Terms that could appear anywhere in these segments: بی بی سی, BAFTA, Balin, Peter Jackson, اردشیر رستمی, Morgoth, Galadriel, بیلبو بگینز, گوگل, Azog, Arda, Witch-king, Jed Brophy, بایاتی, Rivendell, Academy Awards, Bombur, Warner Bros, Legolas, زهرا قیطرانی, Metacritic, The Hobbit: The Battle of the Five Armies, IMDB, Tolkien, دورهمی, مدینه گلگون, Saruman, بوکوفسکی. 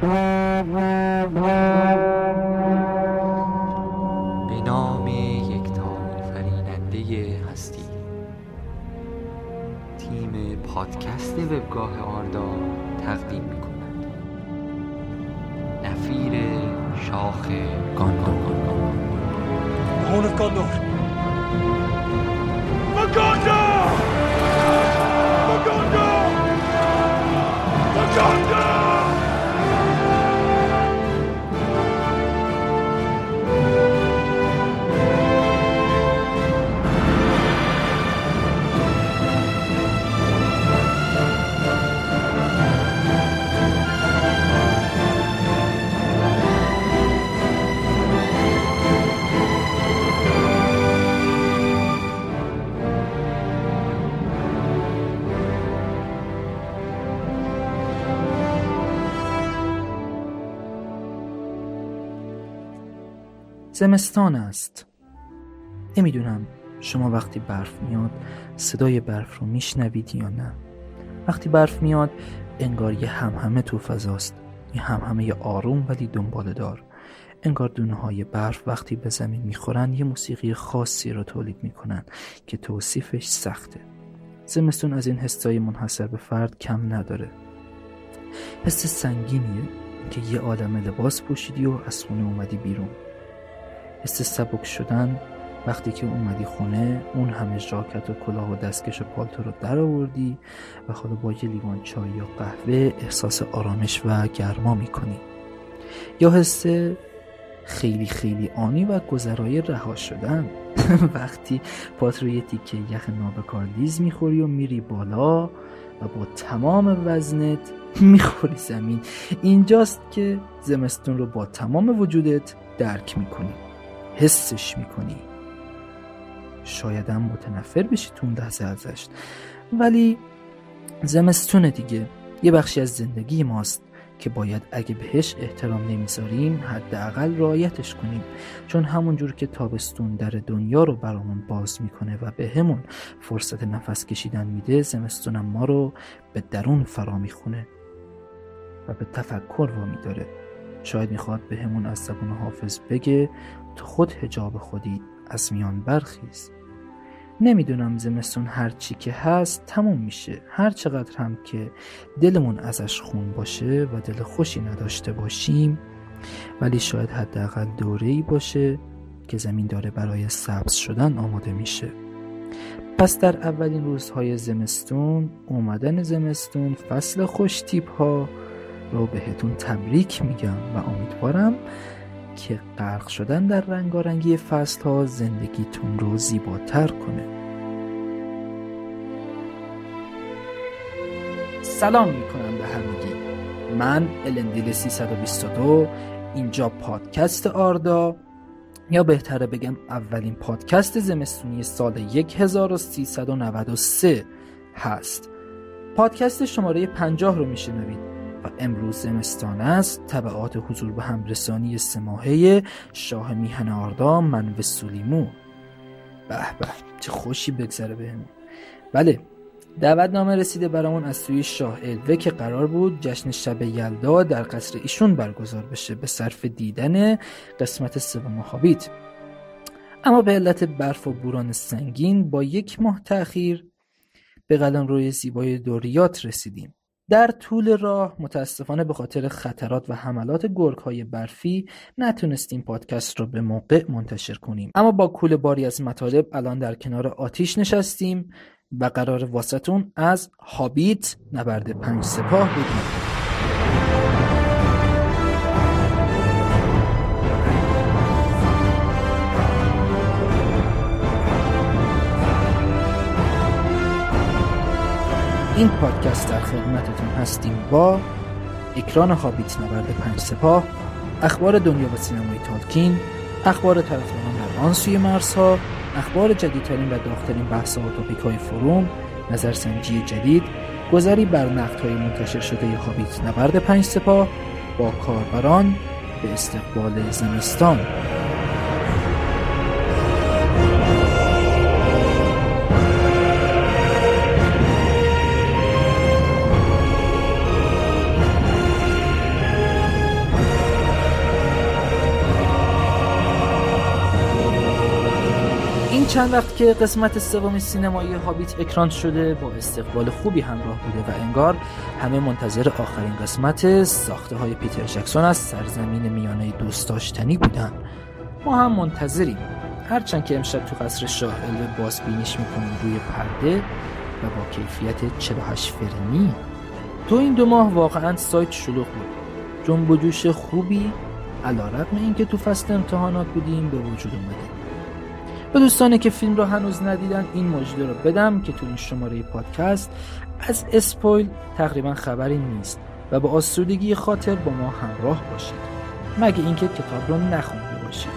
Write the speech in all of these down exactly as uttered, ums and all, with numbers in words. به نام یکتای فریننده هستی. تیم پادکست وبگاه آردا تقدیم می‌کند نفیر شاخ گاندور. Horn of Gondor. For Gondor! For Gondor! For Gondor! زمستان است. نمیدونم شما وقتی برف میاد صدای برف رو میشنوید یا نه. وقتی برف میاد انگار یه همهمه تو فضاست، یه همهمه آروم ولی دنباله دار. انگار دونه‌های برف وقتی به زمین میخورن یه موسیقی خاصی رو تولید میکنن که توصیفش سخته. زمستون از این حسای منحصر به فرد کم نداره. حس سنگینیه که یه عالم لباس پوشیدی و از خونه اومدی بیرون. حس سبک شدن وقتی که اومدی خونه، اون همه ژاکت و کلاه و دستکش و پالتو رو در آوردی و حالا با یه لیوان چای یا قهوه احساس آرامش و گرما میکنی. یا حس خیلی خیلی آنی و گذرای رها شدن وقتی پات روی تیکه یخ نابکار لیز میخوری و میری بالا و با تمام وزنت میخوری زمین. اینجاست که زمستون رو با تمام وجودت درک میکنی، حسش میکنی. شاید هم متنفر بشی تو اون لحظه ازش، ولی زمستونه دیگه. یه بخشی از زندگی ماست که باید اگه بهش احترام نمیذاریم حداقل رعایتش کنیم، چون همون جور که تابستون در دنیا رو برامون باز میکنه و به همون فرصت نفس کشیدن میده، زمستونم ما رو به درون فرا میخونه و به تفکر وامی داره. شاید میخواد به همون از زبون حافظ بگه تو خود حجاب خودی از میان برخیز. نمیدونم، زمستون هر چی که هست تموم میشه. هر چقدر هم که دلمون ازش خون باشه و دل خوشی نداشته باشیم، ولی شاید حداقل دوره‌ای باشه که زمین داره برای سبز شدن آماده میشه. پس در اولین روزهای زمستون، اومدن زمستون، فصل خوش تیپ‌ها رو بهتون تبریک میگم و امیدوارم که غرق شدن در رنگارنگی فصل‌ها زندگیتون رو زیباتر کنه. سلام میکنم به همگی. من الندیل سیصد و بیست و دو، اینجا پادکست آردا، یا بهتره بگم اولین پادکست زمستونی سال هزار و سیصد و نود و سه هست. پادکست شماره پنجاه رو میشنوید و امروز زمستان است. تبعات حضور به همرسانی سه ماهه شاه میهن آردا، من و سولیمو. به به، چه خوشی بگذره بهمون. بله، دعوتنامه رسیده برامون از سوی شاه الوه که قرار بود جشن شب یلدا در قصر ایشون برگزار بشه به صرف دیدن قسمت سوم هابیت، اما به علت برف و بوران سنگین با یک ماه تأخیر به قلمروی زیبای دوریات رسیدیم. در طول راه متاسفانه به خاطر خطرات و حملات گرگ‌های برفی نتونستیم پادکست رو به موقع منتشر کنیم، اما با کوله باری از مطالب الان در کنار آتیش نشستیم و قرار واسطون از هابیت نبرد پنج سپاه بگیم. این پادکست در خدمتتون هستیم با اکران هابیت نبرد پنج سپاه، اخبار دنیا و سینمای تالکین، اخبار طرفداران در آن سوی مرزها، اخبار جدیدترین و داغ‌ترین بحث‌ها و تاپیک‌های فروم، نظرسنجی جدید، گذری بر نقدهای منتشر شده هابیت نبرد پنج سپاه با کاربران به استقبال زمستان. چند وقت که قسمت سوم سینمایی هابیت اکران شده با استقبال خوبی همراه بوده و انگار همه منتظر آخرین قسمت ساخته های پیتر جکسون از سرزمین میانه دوست داشتنی بودن. ما هم منتظریم، هرچند که امشب تو قصر شاه الو باز بینیش میکنیم روی پرده و با کیفیت چهل و هشت فرمی. تو این دو ماه واقعا سایت شلوغ بود، جنب و جوش خوبی علیرغم اینکه تو فصل امتحانات بودیم به وجود اومده. به دوستانی که فیلم رو هنوز ندیدن این مژده رو بدم که تو این شماره پادکست از اسپویل تقریبا خبری نیست و با آسودگی خاطر با ما همراه باشید، مگه اینکه کتاب رو نخونده باشید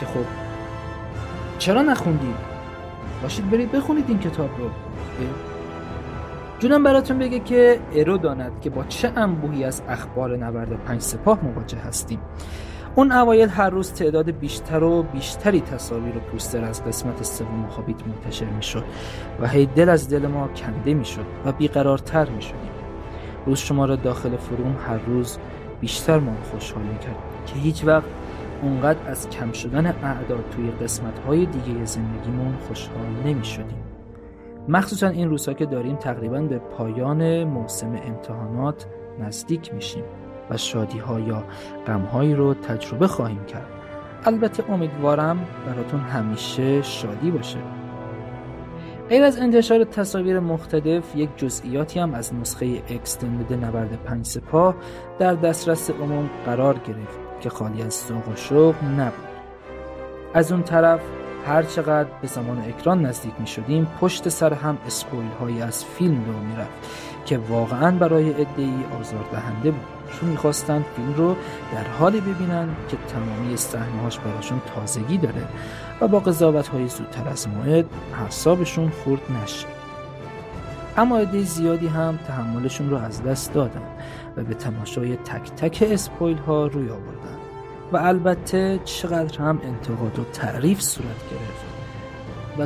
که خب چرا نخوندید؟ باشید برید بخونید این کتاب رو. جونم براتون بگه که ارو داند که با چه انبوهی از اخبار نبرد پنج سپاه مواجه هستیم. اون اوایل هر روز تعداد بیشتر و بیشتری تصاویر و پوستر از قسمت سوم هابیت منتشر میشد و هی دل از دل ما کنده میشد و بیقرارتر میشدیم. روز شما را داخل فروم هر روز بیشتر ما خوشحال میکرد که هیچ وقت اونقدر از کم شدن اعداد توی قسمت‌های دیگه زندگیمون خوشحال نمیشدیم. مخصوصا این روزها که داریم تقریبا به پایان موسم امتحانات نزدیک میشیم و شادی‌ها یا غم‌هایی رو تجربه خواهیم کرد. البته امیدوارم براتون همیشه شادی باشه. غیر از انتشار تصاویر مختلف، یک جزئیاتی هم از نسخه اکستندد نبرد پنج سپاه در دسترس عموم قرار گرفت که خالی از ذوق و شوق نبود. از اون طرف هر چقدر به زمان اکران نزدیک می شدیم پشت سر هم اسپویل هایی از فیلم رو می رفت که واقعا برای عده‌ای آزاردهنده بود، چون می خواستن فیلم رو در حالی ببینن که تمامی صحنه‌هاش براشون تازگی داره و با قضاوت های زودتر از موعد حسابشون خورد نشه. اما عده زیادی هم تحملشون رو از دست دادن و به تماشای تک تک اسپویل ها روی آوردن و البته چقدر هم انتقاد و تعریف صورت گرفت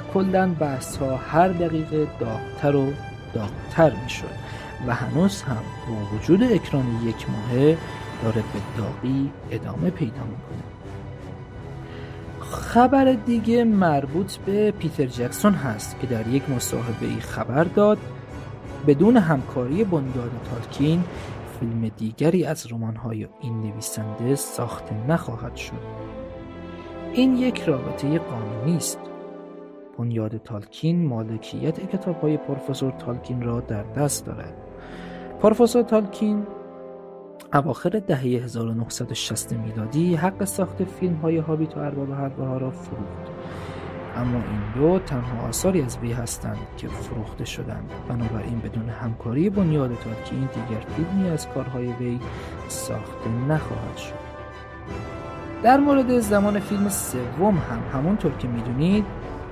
و کلاً بحث ها هر دقیقه داغتر و داغتر می شد و هنوز هم با وجود اکران یک ماهه داره به داغی ادامه پیدا می کنه. خبر دیگه مربوط به پیتر جکسون هست که در یک مصاحبه ای خبر داد بدون همکاری بنیاد تالکین فیلم دیگری از رمان‌های این نویسنده ساخته نخواهد شد. این یک رابطه قانونی است. بنیاد تالکین مالکیت کتاب‌های پروفسور تالکین را در دست دارد. پروفسور تالکین اواخر دهه هزار و نهصد و شصت میلادی حق ساخت فیلم‌های هابیت و ارباب حلقه‌ها را فروخت. اما این دو تنها آثاری از وی هستند که فروخته شدند. بنابراین بدون همکاری بنیاد تالکین دیگر فیلمی از کارهای وی ساخته نخواهد شد. در مورد زمان فیلم سوم هم همونطور که میدونید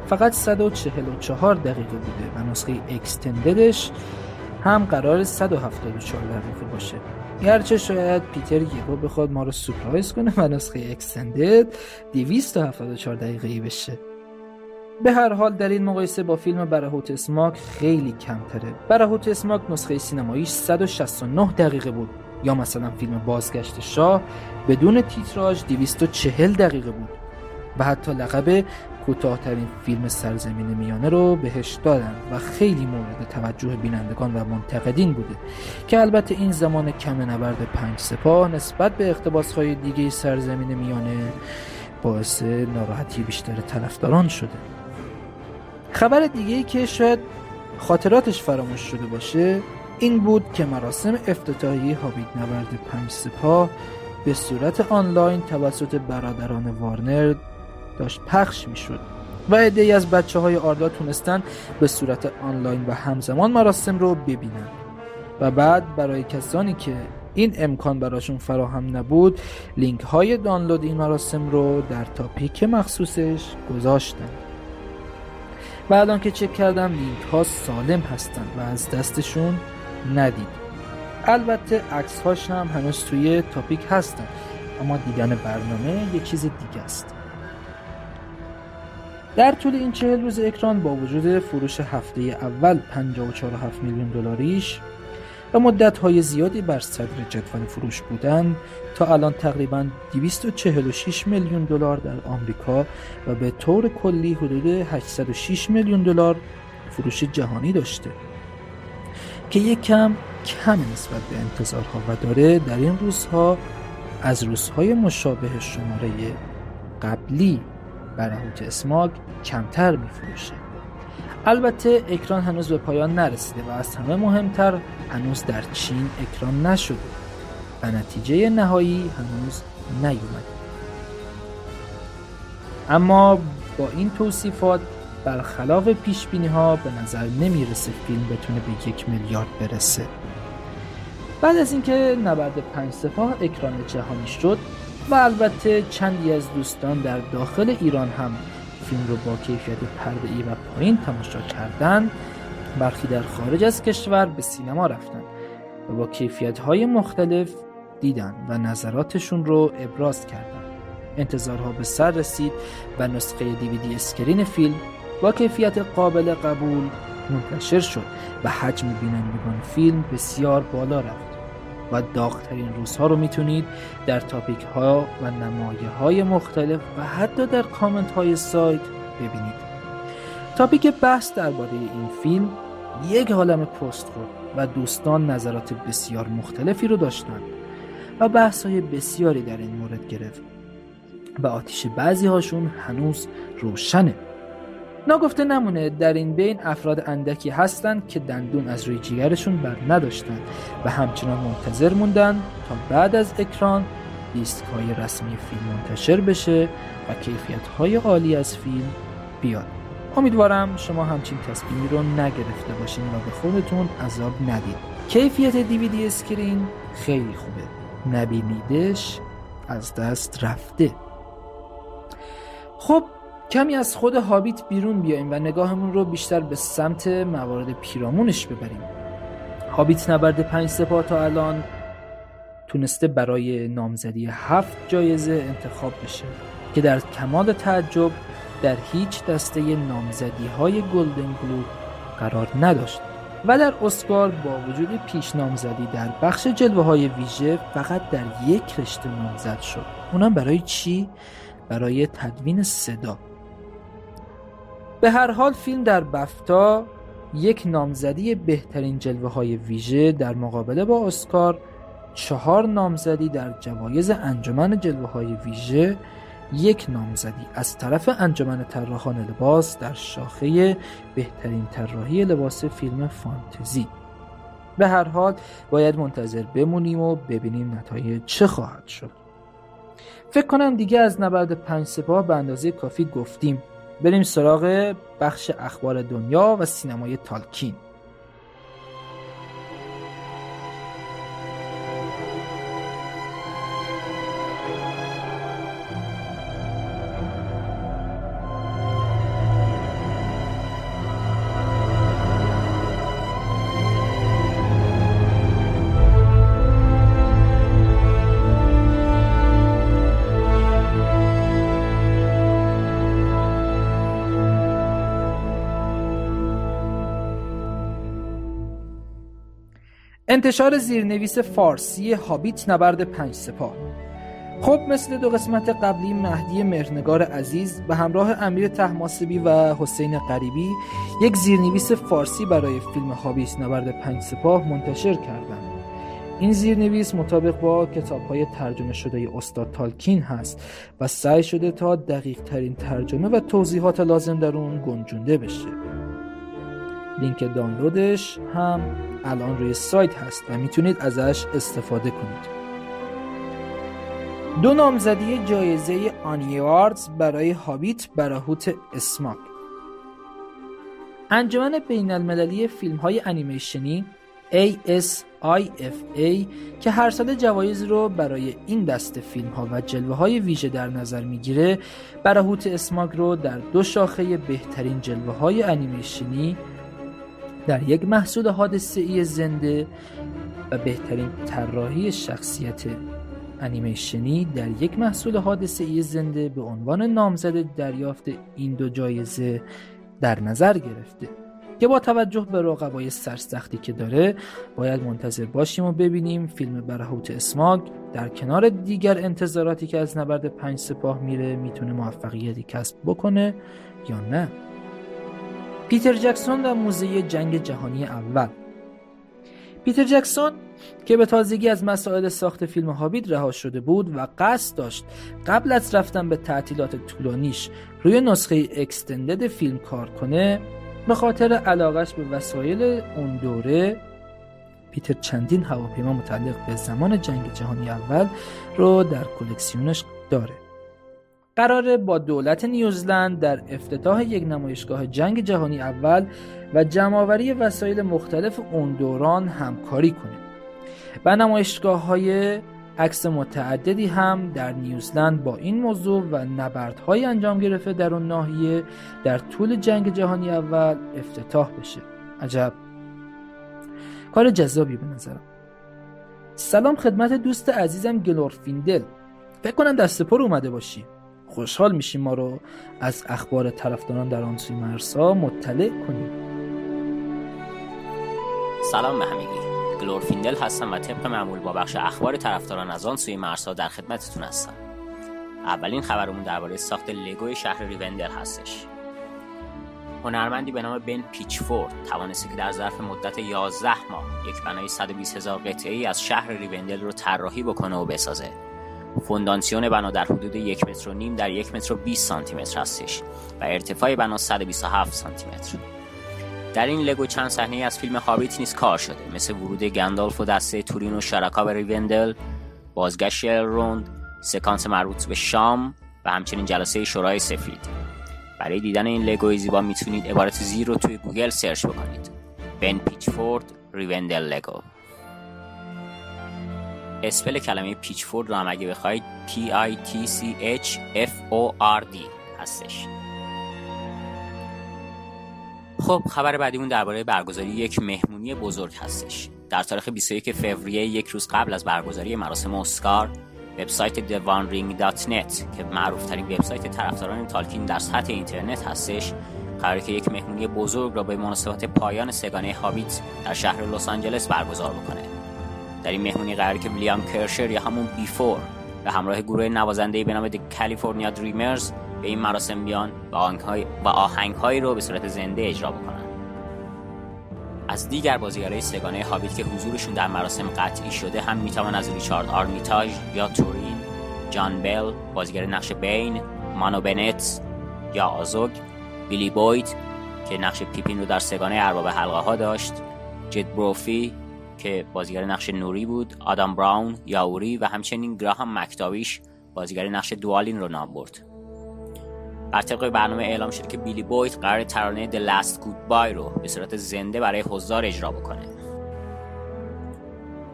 فقط صد و چهل و چهار دقیقه بوده و نسخه اکستنددش هم قرار صد و هفتاد و چهار دقیقه باشه. گرچه شاید پیتر یهو بخواد ما رو سورپرایز کنه و نسخه اکستندد دویست و هفتاد و چهار دقیقه‌ای بشه. به هر حال در این مقایسه با فیلم برهوت اسماگ خیلی کمتره. برهوت اسماگ نسخه سینماییش صد و شصت و نه دقیقه بود، یا مثلا فیلم بازگشت شاه بدون تیتراژ دویست و چهل دقیقه بود و حتی لقب کوتاه‌ترین فیلم سرزمین میانه رو بهش دادن و خیلی مورد توجه بینندگان و منتقدین بوده که البته این زمان کم نبرد پنج سپاه نسبت به اقتباس‌های دیگه سرزمین میانه باعث ناراحتی بیشتر طرفداران شده. خبر دیگه‌ای که شاید خاطراتش فراموش شده باشه این بود که مراسم افتتاحیه هابیت نبرد پنج سپاه به صورت آنلاین توسط برادران وارنر داشت پخش می‌شد و عده‌ای از بچه‌های آردا تونستن به صورت آنلاین و همزمان مراسم رو ببینن و بعد برای کسانی که این امکان براشون فراهم نبود لینک‌های دانلود این مراسم رو در تاپیک مخصوصش گذاشتن. بعد آن که چک کردم لینک ها سالم هستن و از دستشون ندید. البته عکس هاش هم هنوز توی تاپیک هستن، اما دیدن برنامه یک چیز دیگه است. در طول این چهل روز اکران با وجود فروش هفته اول پنجاه و چهار و هفت میلیون دلاریش و مدت‌های زیادی بر صدر جدول فروش بودند تا الان تقریباً دویست و چهل و شش میلیون دلار در آمریکا و به طور کلی حدود هشتصد و شش میلیون دلار فروش جهانی داشته که یک کم کم نسبت به انتظارها و داره در این روزها از روزهای مشابه شماره قبلی برهوت اسماگ کمتر می‌فروشه. البته اکران هنوز به پایان نرسیده و از همه مهمتر هنوز در چین اکران نشده و نتیجه نهایی هنوز نیومده. اما با این توصیفات برخلاف پیشبینی ها به نظر نمیرسه فیلم بتونه به یک میلیارد برسه. بعد از اینکه نبرد پنج سپاه اکران جهانی شد و البته چندی از دوستان در داخل ایران هم فیلم رو با کیفیت پرده‌ای و پایین تماشا کردند، برخی در خارج از کشور به سینما رفتند و با کیفیت‌های مختلف دیدن و نظراتشون رو ابراز کردند. انتظارها به سر رسید و نسخه دیویدی اسکرین فیلم با کیفیت قابل قبول منتشر شد و حجم بینندگان فیلم بسیار بالا رفت و داغ‌ترین روزها رو میتونید در تاپیک ها و نمایه های مختلف و حتی در کامنت های سایت ببینید. تاپیک بحث درباره این فیلم یک عالمه پست خورد و دوستان نظرات بسیار مختلفی رو داشتند و بحث های بسیاری در این مورد گرفت و آتیش بعضی هاشون هنوز روشنه. نگفته نمونه در این بین افراد اندکی هستند که دندون از روی جیگرشون بر نداشتند و همچنان منتظر موندن تا بعد از اکران دیسک‌های رسمی فیلم منتشر بشه و کیفیت‌های عالی از فیلم بیاد. امیدوارم شما همچین تصمیمی رو نگرفته باشین و به خودتون عذاب ندید. کیفیت دیویدی اسکرین خیلی خوبه، نبینیدش از دست رفته. خب کمی از خود هابیت بیرون بیاییم و نگاهمون رو بیشتر به سمت موارد پیرامونش ببریم. هابیت نبرد پنج سپاه تا الان تونسته برای نامزدی هفت جایزه انتخاب بشه که در کمال تعجب در هیچ دسته نامزدی های گلدن گلوب قرار نداشت و در اسکار با وجود پیش نامزدی در بخش جلوه های ویژه فقط در یک رشته نامزد شد. اونم برای چی؟ برای تدوین صدا. به هر حال فیلم در بفتا یک نامزدی بهترین جلوه‌های ویژه در مقابله با اسکار، چهار نامزدی در جوایز انجمن جلوه‌های ویژه، یک نامزدی از طرف انجمن طراحان لباس در شاخه بهترین طراحی لباس فیلم فانتزی. به هر حال باید منتظر بمونیم و ببینیم نتایج چه خواهد شد. فکر کنم دیگه از نبرد پنج سپاه به اندازه کافی گفتیم. بریم سراغ بخش اخبار دنیا و سینمای تالکین. انتشار زیرنویس فارسی هابیت نبرد پنج سپاه. خب مثل دو قسمت قبلی مهدی مهرنگار عزیز به همراه امیر طهماسبی و حسین قریبی یک زیرنویس فارسی برای فیلم هابیت نبرد پنج سپاه منتشر کردند. این زیرنویس مطابق با کتاب‌های ترجمه شده استاد تالکین هست و سعی شده تا دقیق‌ترین ترجمه و توضیحات لازم در اون گنجونده بشه. لینک دانلودش هم الان روی سایت هست و میتونید ازش استفاده کنید. دو نامزدی جایزه آنی آواردز برای هابیت برهوت اسماگ. انجمن بین المللی فیلم های انیمیشنی ای اس آی اف ای که هر سال جوایز رو برای این دسته فیلم ها و جلوه های ویژه در نظر میگیره، برهوت اسماگ رو در دو شاخه بهترین جلوه های انیمیشنی، در یک محصول حادثه‌ای زنده و بهترین طراحی شخصیت انیمیشنی در یک محصول حادثه‌ای زنده به عنوان نامزد دریافت این دو جایزه در نظر گرفته. که با توجه به رقبای سرسختی که داره باید منتظر باشیم و ببینیم فیلم برهوت اسماگ در کنار دیگر انتظاراتی که از نبرد پنج سپاه میره میتونه موفقیتی کسب بکنه یا نه. پیتر جکسون در موزه جنگ جهانی اول. پیتر جکسون که به تازگی از مسائل ساخت فیلم هابیت رها شده بود و قصد داشت قبل از رفتن به تعطیلات طولانیش روی نسخه اکستندد فیلم کار کنه، به خاطر علاقش به وسایل اون دوره، پیتر چندین هواپیما متعلق به زمان جنگ جهانی اول رو در کلکسیونش داره. قراره با دولت نیوزلند در افتتاح یک نمایشگاه جنگ جهانی اول و جمع‌آوری وسایل مختلف اون دوران همکاری کنه و نمایشگاه‌های عکس متعددی هم در نیوزلند با این موضوع و نبردهای انجام گرفته در اون ناحیه در طول جنگ جهانی اول افتتاح بشه. عجب کار جذابی به نظرم. سلام خدمت دوست عزیزم گلورفیندل، فکر کنم دست پر اومده باشی. خوشحال میشیم ما رو از اخبار طرفداران در آن سوی مرزها مطلع کنیم. سلام به همگی، گلورفیندل هستم و طبق معمول با بخش اخبار طرفداران از آن سوی مرزها در خدمتتون هستم. اولین خبرمون درباره ساخت لگوی شهر ریوندل هستش. هنرمندی به نام بن پیچفورد توانسته که در ظرف مدت یازده ماه یک بنای صد و بیست هزار قطعه‌ای از شهر ریوندل رو طراحی بکنه و بسازه. فونداسیون بنا در حدود یک متر و نیم در یک متر و بیست سانتی متر هستش و ارتفاع بنا صد و بیست و هفت سانتی متر. در این لگو چند صحنه از فیلم هابیت نیز کار شده، مثل ورود گاندالف و دسته تورین و شرکا به ریوندل، بازگشت الروند، سکانس مربوط به شام و همچنین جلسه شورای سفید. برای دیدن این لگوی زیبا میتونید عبارت زیر رو توی گوگل سرچ بکنید: بن پیچفورد ریوندل لگو. اسپل کلمه پیچفورد رو هم اگه بخواید پی آی تی سی اچ اف او آر دی هستش. خب خبر بعدیمون درباره برگزاری یک مهمونی بزرگ هستش. در تاریخ بیست و یکم فوریه، یک روز قبل از برگزاری مراسم اسکار، وبسایت دی وان رینگ دات نت که معروف‌ترین وبسایت طرفداران تالکین در سطح اینترنت هستش، قراره که یک مهمونی بزرگ را به مناسبت پایان سگانه هابیت در شهر لس آنجلس برگزار بکنه. در این مهمونی قراره که ویلیام کرشر یا همون بیفور و همراه گروه نوازنده‌ای به نام The California Dreamers به این مراسم میان و آهنگ‌های و آهنگ‌هایی رو به صورت زنده اجرا بکنن. از دیگر بازیگرای سگانه هابیت که حضورشون در مراسم قطعی شده هم میتوان از ریچارد آرمیتاژ یا تورین، جان بل بازیگر نقش بین، مانو بنت یا آزوگ، بیلی بوید که نقش پیپین رو در سگانه ارباب حلقه‌ها داشت، جد بروفی که بازیگر نقش نوری بود، آدام براون یاوری و همچنین گراهام مکتاویش بازیگر نقش دوالین رو نام برد. بر طبق برنامه اعلام شد که بیلی بوید قرار ترانه The Last Goodbye رو به صورت زنده برای حضار اجرا بکنه.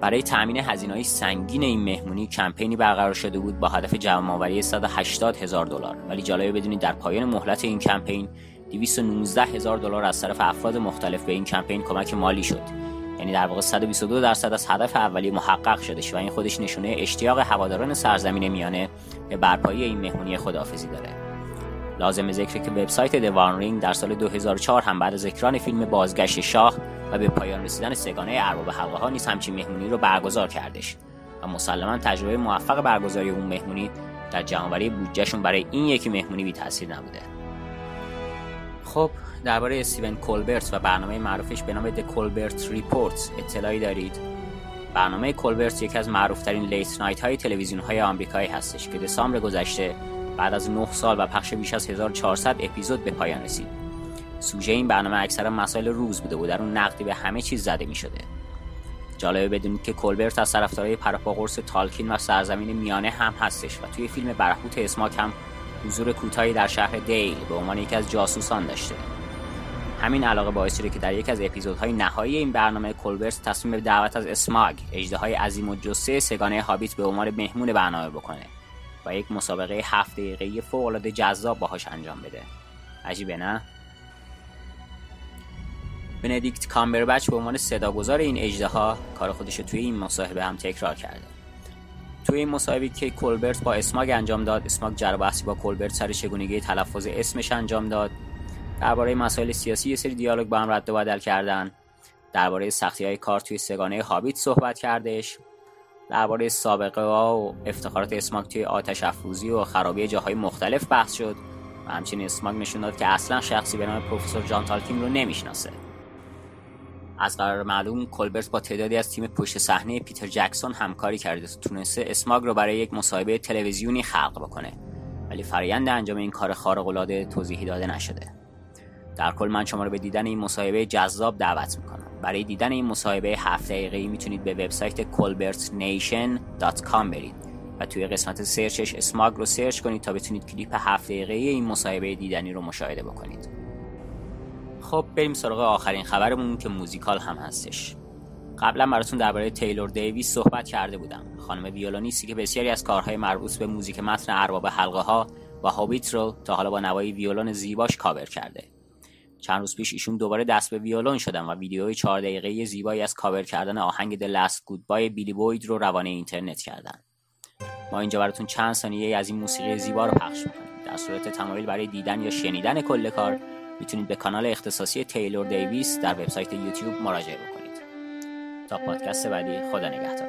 برای تأمین هزینه‌های سنگین این مهمونی کمپینی برقرار شده بود با هدف جمع‌آوری صد و هشتاد هزار دلار، ولی جالبه بدونید در پایان مهلت این کمپین دویست و نوزده هزار دلار از طرف افراد مختلف به این کمپین کمک مالی شد. یعنی در واقع صد و بیست و دو درصد از هدف اولیه محقق شده و این خودش نشونه اشتیاق هواداران سرزمین میانه به برپایی این مهمونی خداحافظی داره. لازم ذکره که وبسایت دیوانرینگ در سال دو هزار و چهار هم بعد از اکران فیلم بازگشت شاه و به پایان رسیدن سگانه ارباب حلقه ها نیز همچین مهمونی رو برگزار کردش و مسلماً تجربه موفق برگزاری اون مهمونی در جمع‌آوری بودجهشون برای این یکی مهمونی بی تاثیر نبوده. خب درباره استیون کولبرت و برنامه معروفش به نام The Colbert Report اطلاعی دارید؟ برنامه کولبرت یکی از معروف‌ترین لیت نایت های تلویزیون های آمریکایی هستش که دسامبر گذشته بعد از نه سال و پخش بیش از هزار و چهارصد اپیزود به پایان رسید. سوژه این برنامه اکثرا مسائل روز بوده و در اون نقدی به همه چیز زده می شده. جالبه بدونید که کولبرت از طرفدارای پرپاقرص تالکین و سرزمین میانه هم هستش و توی فیلم برهوت اسماگ هم حضور کوتاهی در شهر دیل به عنوان یکی از جاسوسان داشته. همین علاقه باعث شده که در یک از اپیزودهای نهایی این برنامه کولبرت تصمیم به دعوت از اسماگ، اژدهای عظیم و جثه سگانه هابیت، به عنوان مهمون برنامه بکنه و یک مسابقه هفت دقیقه‌ای فوق‌العاده جذاب باهاش انجام بده. عجیبه نه؟ بندیکت کامبربچ به عنوان صداگذار این اژدها کار خودش رو توی این مصاحبه هم تکرار کرده. توی این مصاحبه‌ای که کولبرت با اسماگ انجام داد، اسماگ جر بحثی با کولبرت سر چگونگی تلفظ اسمش انجام داد. درباره مسائل سیاسی یه سری دیالوگ با هم رد و بدل کردن، درباره سختی‌های کار توی سگانه هابیت صحبت کردش، درباره سابقه ها و افتخارات اسماگ توی آتش افروزی و خرابی جاهای مختلف بحث شد و همچنین اسماگ نشون داد که اصلا شخصی به نام پروفسور جان تالکین رو نمیشناسه. از قرار معلوم کلبرت با تعدادی از تیم پشت صحنه پیتر جکسون همکاری کرده تا تونسته اسماگ رو برای یک مصاحبه تلویزیونی خلق بکنه، ولی فرآیند انجام این کار خارق‌العاده توضیحی داده نشده. در کل من شما رو به دیدن این مصاحبه جذاب دعوت می‌کنم. برای دیدن این مصاحبه هفت دقیقه‌ای میتونید به وبسایت colbert nation dot com برید و توی قسمت سرچش اسماگ رو سرچ کنید تا بتونید کلیپ هفت دقیقه‌ای این مصاحبه دیدنی رو مشاهده بکنید. خب بریم سراغ آخرین خبرمون که موزیکال هم هستش. قبلا براتون درباره تیلور دیویس صحبت کرده بودم، خانم ویولونیستی که بسیاری از کارهای مربوط به موزیک متن ارباب حلقه ها و هابیت رو تا حالا با نوای ویولون زیباش کاور کرده. چند روز پیش ایشون دوباره دست به ویولون شدن و ویدیوی چهار دقیقه‌ای زیبایی از کاور کردن آهنگ The Last Goodbye بیلی بوید رو روانه اینترنت کردن. ما اینجا براتون چند ثانیه از این موسیقی زیبا رو پخش می‌کنیم. در صورت تمایل برای دیدن یا شنیدن کل کار میتونید به کانال اختصاصی تیلور دیویس در وبسایت یوتیوب مراجعه بکنید. تا پادکست بعدی، خدا نگهدار.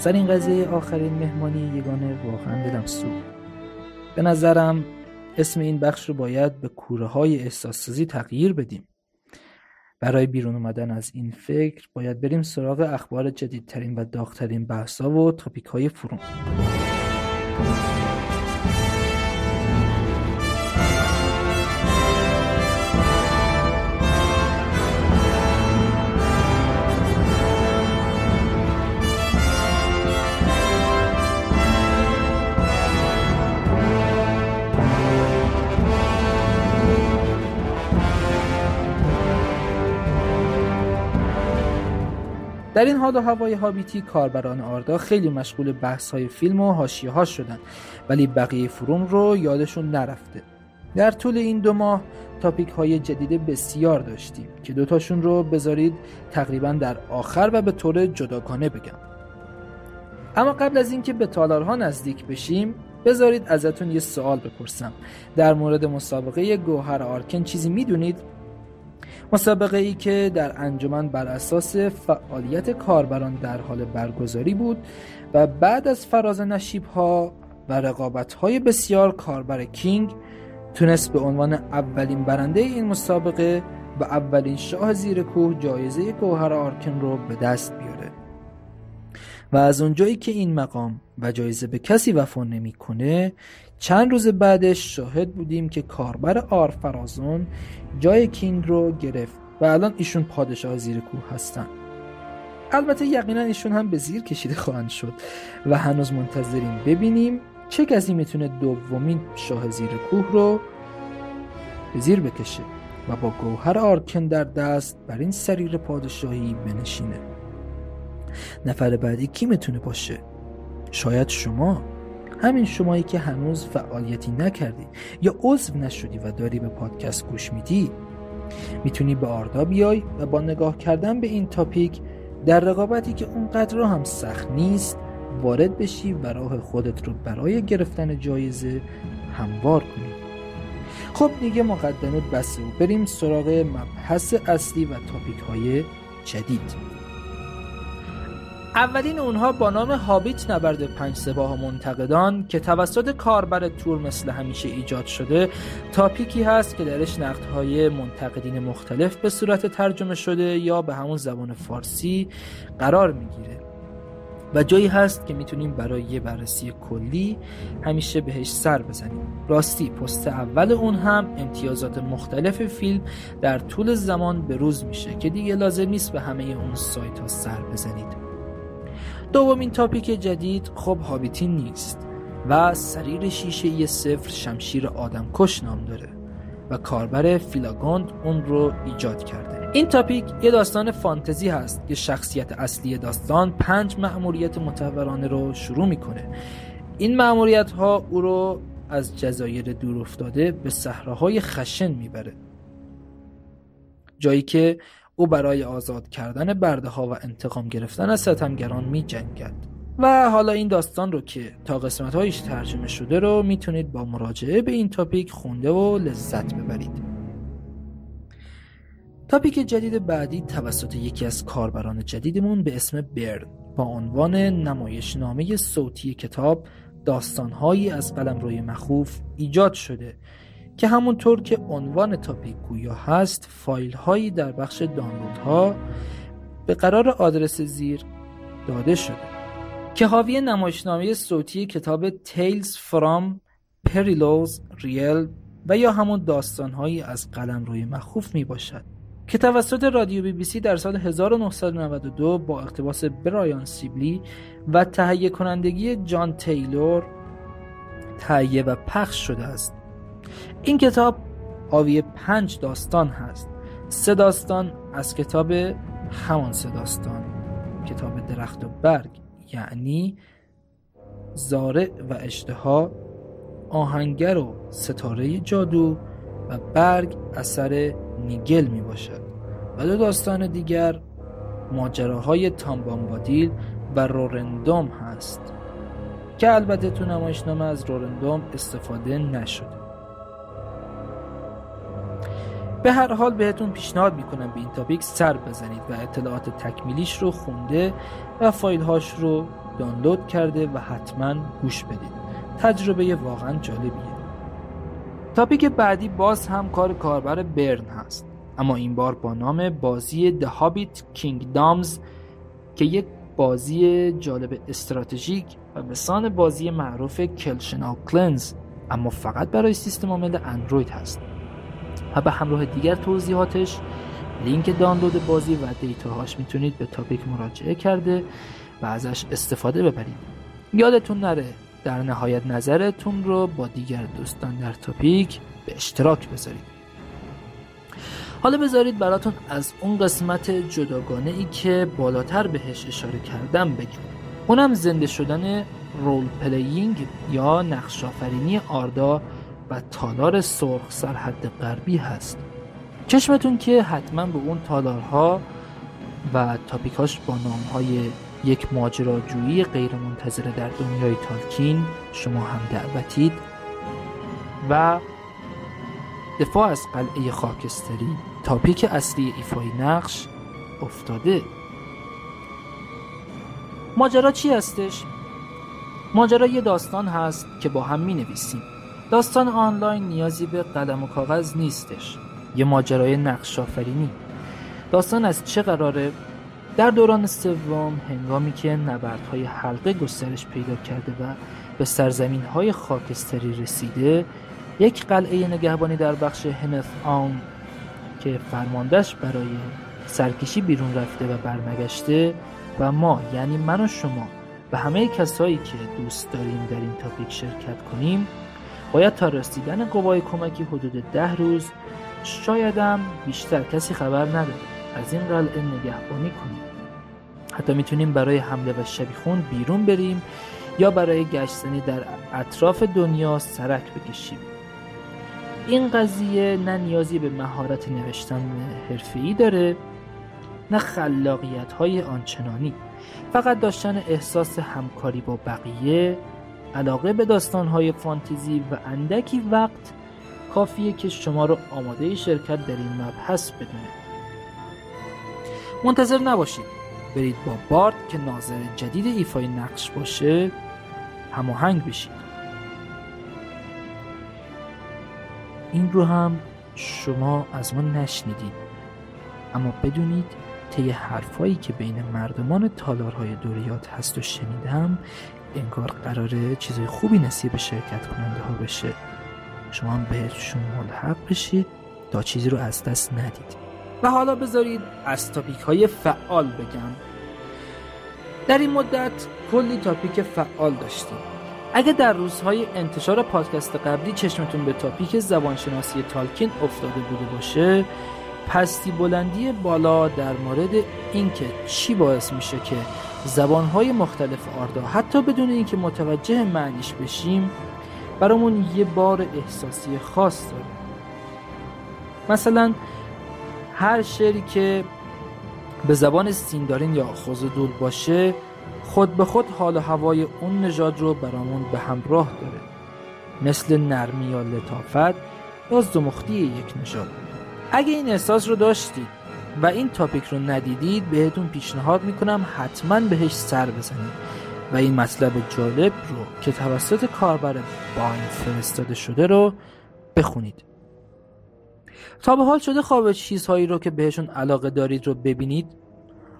سر این قضیه آخرین مهمانی یگانه واقعا دلم سوخت. به نظرم اسم این بخش رو باید به کوره‌های احساس‌سازی تغییر بدیم. برای بیرون اومدن از این فکر باید بریم سراغ اخبار جدیدترین و داغ‌ترین بحث‌ها و تاپیک‌های فروم. در این حال و هوای هابیتی کاربران آردا خیلی مشغول بحث‌های فیلم و حاشیه‌هاش شدن، ولی بقیه فروم رو یادشون نرفته. در طول این دو ماه تاپیک‌های جدید بسیار داشتیم که دوتاشون رو بذارید تقریباً در آخر و به طور جداگانه بگم. اما قبل از اینکه به تالارها نزدیک بشیم، بذارید ازتون یه سوال بپرسم. در مورد مسابقه گوهر آرکن چیزی می‌دونید؟ مسابقه ای که در انجمن بر اساس فعالیت کاربران در حال برگزاری بود و بعد از فراز نشیب ها و رقابت های بسیار کاربر کینگ تونست به عنوان اولین برنده این مسابقه و اولین شاه زیر کوه جایزه گوهر آرکن رو به دست بیاره. و از اونجایی که این مقام و جایزه به کسی وفا نمی کنه، چند روز بعدش شاهد بودیم که کاربر آرفرازون جای کینگ رو گرفت و الان ایشون پادشاه زیر کوه هستن. البته یقینا ایشون هم به زیر کشیده خواهند شد و هنوز منتظریم ببینیم چه کسی میتونه دومین شاه زیر کوه رو به زیر بکشه و با گوهر آرکن در دست بر این سریر پادشاهی بنشینه. نفر بعدی کی میتونه باشه؟ شاید شما، همین شمایی که هنوز فعالیتی نکردی یا عضو نشدی و داری به پادکست گوش میدی، میتونی به آردا بیای و با نگاه کردن به این تاپیک در رقابتی که اونقدر رو هم سخت نیست وارد بشی و راه خودت رو برای گرفتن جایزه هموار کنی. خب دیگه مقدمه بسه و بریم سراغ مبحث اصلی و تاپیک های جدید. اولین اونها با نام هابیت نبرد پنج سپاه منتقدان که توسط کاربر تور مثل همیشه ایجاد شده، تاپیکی هست که درش نقدهای منتقدین مختلف به صورت ترجمه شده یا به همون زبان فارسی قرار میگیره. و جایی هست که میتونیم برای یه بررسی کلی همیشه بهش سر بزنیم. راستی پست اول اون هم امتیازات مختلف فیلم در طول زمان به روز میشه که دیگه لازم نیست به همه اون سایت ها سر بزنید. دومین تاپیک جدید خب هابیتی نیست و سریر شیشه‌ای صفر شمشیر آدمکش نام داره و کاربر فیلاگوند اون رو ایجاد کرده. این تاپیک یه داستان فانتزی هست که شخصیت اصلی داستان پنج مأموریت متورانه رو شروع میکنه. این مأموریت ها او رو از جزایر دور افتاده به صحراهای خشن میبره، جایی که او برای آزاد کردن برده ها و انتقام گرفتن از ستمگران می جنگد. و حالا این داستان رو که تا قسمت هایش ترجمه شده رو میتونید با مراجعه به این تاپیک خونده و لذت ببرید. تاپیک جدید بعدی توسط یکی از کاربران جدیدمون به اسم برد با عنوان نمایشنامه صوتی کتاب داستانهایی از قلمروی مخوف ایجاد شده که همونطور که عنوان تاپیک گویا هست فایل هایی در بخش دانلود ها به قرار آدرس زیر داده شده که حاوی نمایشنامه صوتی کتاب Tales from Perilous Real و یا همون داستان هایی از قلمروی مخوف می باشد که توسط رادیو بی بی سی در سال هزار و نهصد و نود و دو با اقتباس برایان سیبلی و تهیه کنندگی جان تیلور تهیه و پخش شده است. این کتاب حاوی پنج داستان هست. سه داستان از کتاب همان سه داستان کتاب درخت و برگ یعنی زارع و اشتها، آهنگر و ستاره جادو و برگ اثر نیگل می باشد و دو داستان دیگر ماجراهای تامبامبادیل و رورندوم هست که البته تو نمایشنامه از رورندوم استفاده نشد. به هر حال بهتون پیشنهاد میکنم به این تاپیک سر بزنید و اطلاعات تکمیلیش رو خونده و فایل هاش رو دانلود کرده و حتما گوش بدید. تجربه واقعا جالبیه. تاپیک بعدی باز هم کار کاربر برن هست، اما این بار با نام بازی The Hobbit Kingdoms که یک بازی جالب استراتژیک و مثال بازی معروف کلشنال کلنز اما فقط برای سیستم عامل اندروید هست. و به همراه دیگر توضیحاتش لینک دانلود بازی و دیتاهاش میتونید به تاپیک مراجعه کرده و ازش استفاده ببرید. یادتون نره در نهایت نظرتون رو با دیگر دوستان در تاپیک به اشتراک بذارید. حالا بذارید براتون از اون قسمت جداگانه ای که بالاتر بهش اشاره کردم بگم، اونم زنده شدن رول پلیینگ یا نقش آفرینی آردا و تالار سرخ سرحد غربی هست. چشمتون که حتما به اون تالارها و تاپیکاش با نامهای یک ماجراجویی غیر منتظره در دنیای تالکین، شما هم دعوتید، و دفاع از قلعه خاکستری تاپیک اصلی ایفای نقش افتاده. ماجرا چی هستش؟ ماجرا یه داستان هست که با هم می نویسیم. داستان آنلاین نیازی به قلم و کاغذ نیستش، یه ماجرای نقش آفرینی. داستان از چه قراره؟ در دوران سوم هنگامی که نبردهای حلقه گسترش پیدا کرده و به سرزمین‌های خاکستری رسیده، یک قلعه نگهبانی در بخش هنف آن که فرماندهش برای سرکشی بیرون رفته و برمگشته و ما یعنی من و شما و همه کسایی که دوست داریم در این تاپیک شرکت کنیم باید تا رسیدن قوای کمکی حدود ده روز، شایدم بیشتر، کسی خبر نداره، از این قلعه نگهبانی کنیم. حتی میتونیم برای حمله و شبیخون بیرون بریم یا برای گشتنی در اطراف دنیا سرک بکشیم. این قضیه نه نیازی به مهارت نوشتن حرفه‌ای داره نه خلاقیت‌های آنچنانی، فقط داشتن احساس همکاری با بقیه، علاقه به داستان‌های فانتزی و اندکی وقت کافیه که شما رو آماده شرکت در این مبحث بدونه. منتظر نباشید برید با بارد که ناظر جدید ایفای نقش باشه هماهنگ بشید. این رو هم شما از ما نشنیدید، اما بدونید طی حرفایی که بین مردمان تالارهای دوریات هست و شنیدم، انگار قراره چیزای خوبی نصیب شرکت کننده ها بشه. شما هم بهشون ملحق بشید تا چیزی رو از دست ندید. و حالا بذارید از تاپیک های فعال بگم. در این مدت کلی تاپیک فعال داشتیم. اگه در روزهای انتشار پادکست قبلی چشمتون به تاپیک زبانشناسی تالکین افتاده بوده باشه، پستی بلندی بالا در مورد اینکه چی باعث میشه که زبانهای مختلف آردا، حتی بدون اینکه متوجه معنیش بشیم، برامون یه بار احساسی خاص داره. مثلا هر شعری که به زبان سیندارین یا خوزدول باشه، خود به خود حال و هوای اون نژاد رو برامون به همراه داره، مثل نرمی یا لطافت یا زمختی یک نژاد. اگه این احساس رو داشتید و این تاپیک رو ندیدید، بهتون پیشنهاد میکنم حتما بهش سر بزنید و این مطلب جالب رو که توسط کاربر باین فرستاده شده رو بخونید. تا به حال شده خواب چیزهایی رو که بهشون علاقه دارید رو ببینید.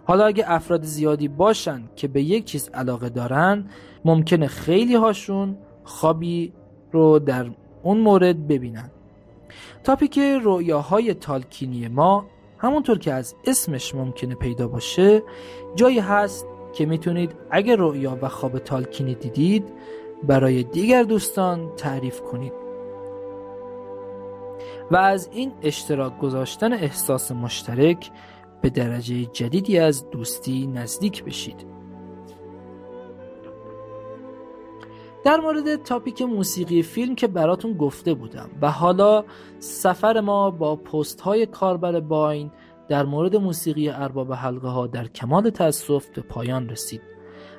حالا اگه افراد زیادی باشن که به یک چیز علاقه دارن، ممکنه خیلی هاشون خوابی رو در اون مورد ببینن. تاپیک رویاهای تالکینی ما، همونطور که از اسمش ممکنه پیدا باشه، جایی هست که میتونید اگه رویا و خواب تالکینی دیدید برای دیگر دوستان تعریف کنید و از این اشتراک گذاشتن احساس مشترک به درجه جدیدی از دوستی نزدیک بشید. در مورد تاپیک موسیقی فیلم که براتون گفته بودم و حالا سفر ما با پست‌های کاربر باین در مورد موسیقی ارباب حلقه ها در کمال تأسف به پایان رسید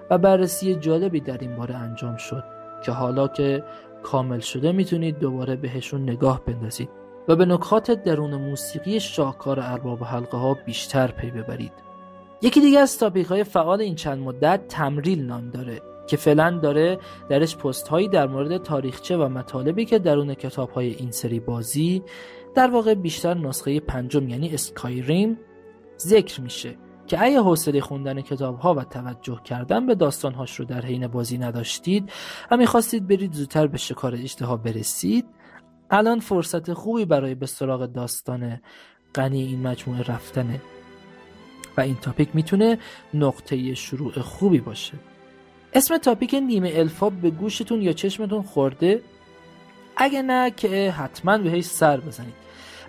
و بررسی جالبی در این باره انجام شد که حالا که کامل شده میتونید دوباره بهشون نگاه بندازید و به نکات درون موسیقی شاهکار ارباب حلقه ها بیشتر پی ببرید. یکی دیگه از تاپیک های فعال این چند مدت تمرین نام داره که فعلا داره درش پست هایی در مورد تاریخچه و مطالبی که درون کتاب های این سری بازی، در واقع بیشتر نسخه پنجم یعنی اسکایریم، ذکر میشه که اگه حوصله خوندن کتاب ها و توجه کردن به داستان هاش رو در حین بازی نداشتید و میخواستید برید زودتر به شکار اشتها برسید، الان فرصت خوبی برای به سراغ داستان غنی این مجموعه رفتنه و این تاپیک میتونه نقطه شروع خوبی باشه. اسم تاپیک نیمه الفا به گوشتون یا چشمتون خورده؟ اگه نه که حتما بهش سر بزنید.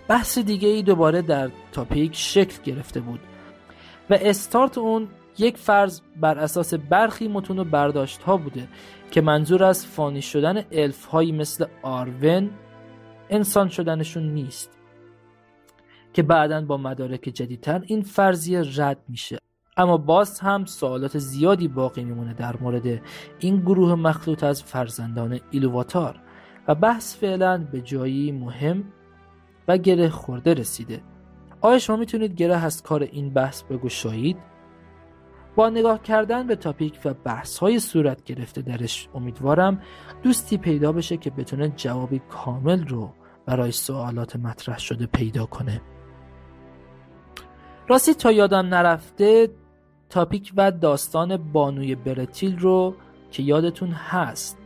بحث دیگه ای دوباره در تاپیک شکل گرفته بود و استارت اون یک فرض بر اساس برخی متون و برداشت ها بوده که منظور از فانی شدن الف هایی مثل آرون، انسان شدنشون نیست، که بعداً با مدارک جدیدتر این فرضیه رد میشه. اما باز هم سوالات زیادی باقی میمونه در مورد این گروه مخلوط از فرزندان ایلوواتار و بحث فعلا به جایی مهم و گره خورده رسیده. آیا شما میتونید گره از کار این بحث بگشایید؟ با نگاه کردن به تاپیک و بحث‌های صورت گرفته درش، امیدوارم دوستی پیدا بشه که بتونه جوابی کامل رو برای سوالات مطرح شده پیدا کنه. راستی تا یادم نرفته، تاپیک و داستان بانوی برتیل رو که یادتون هست،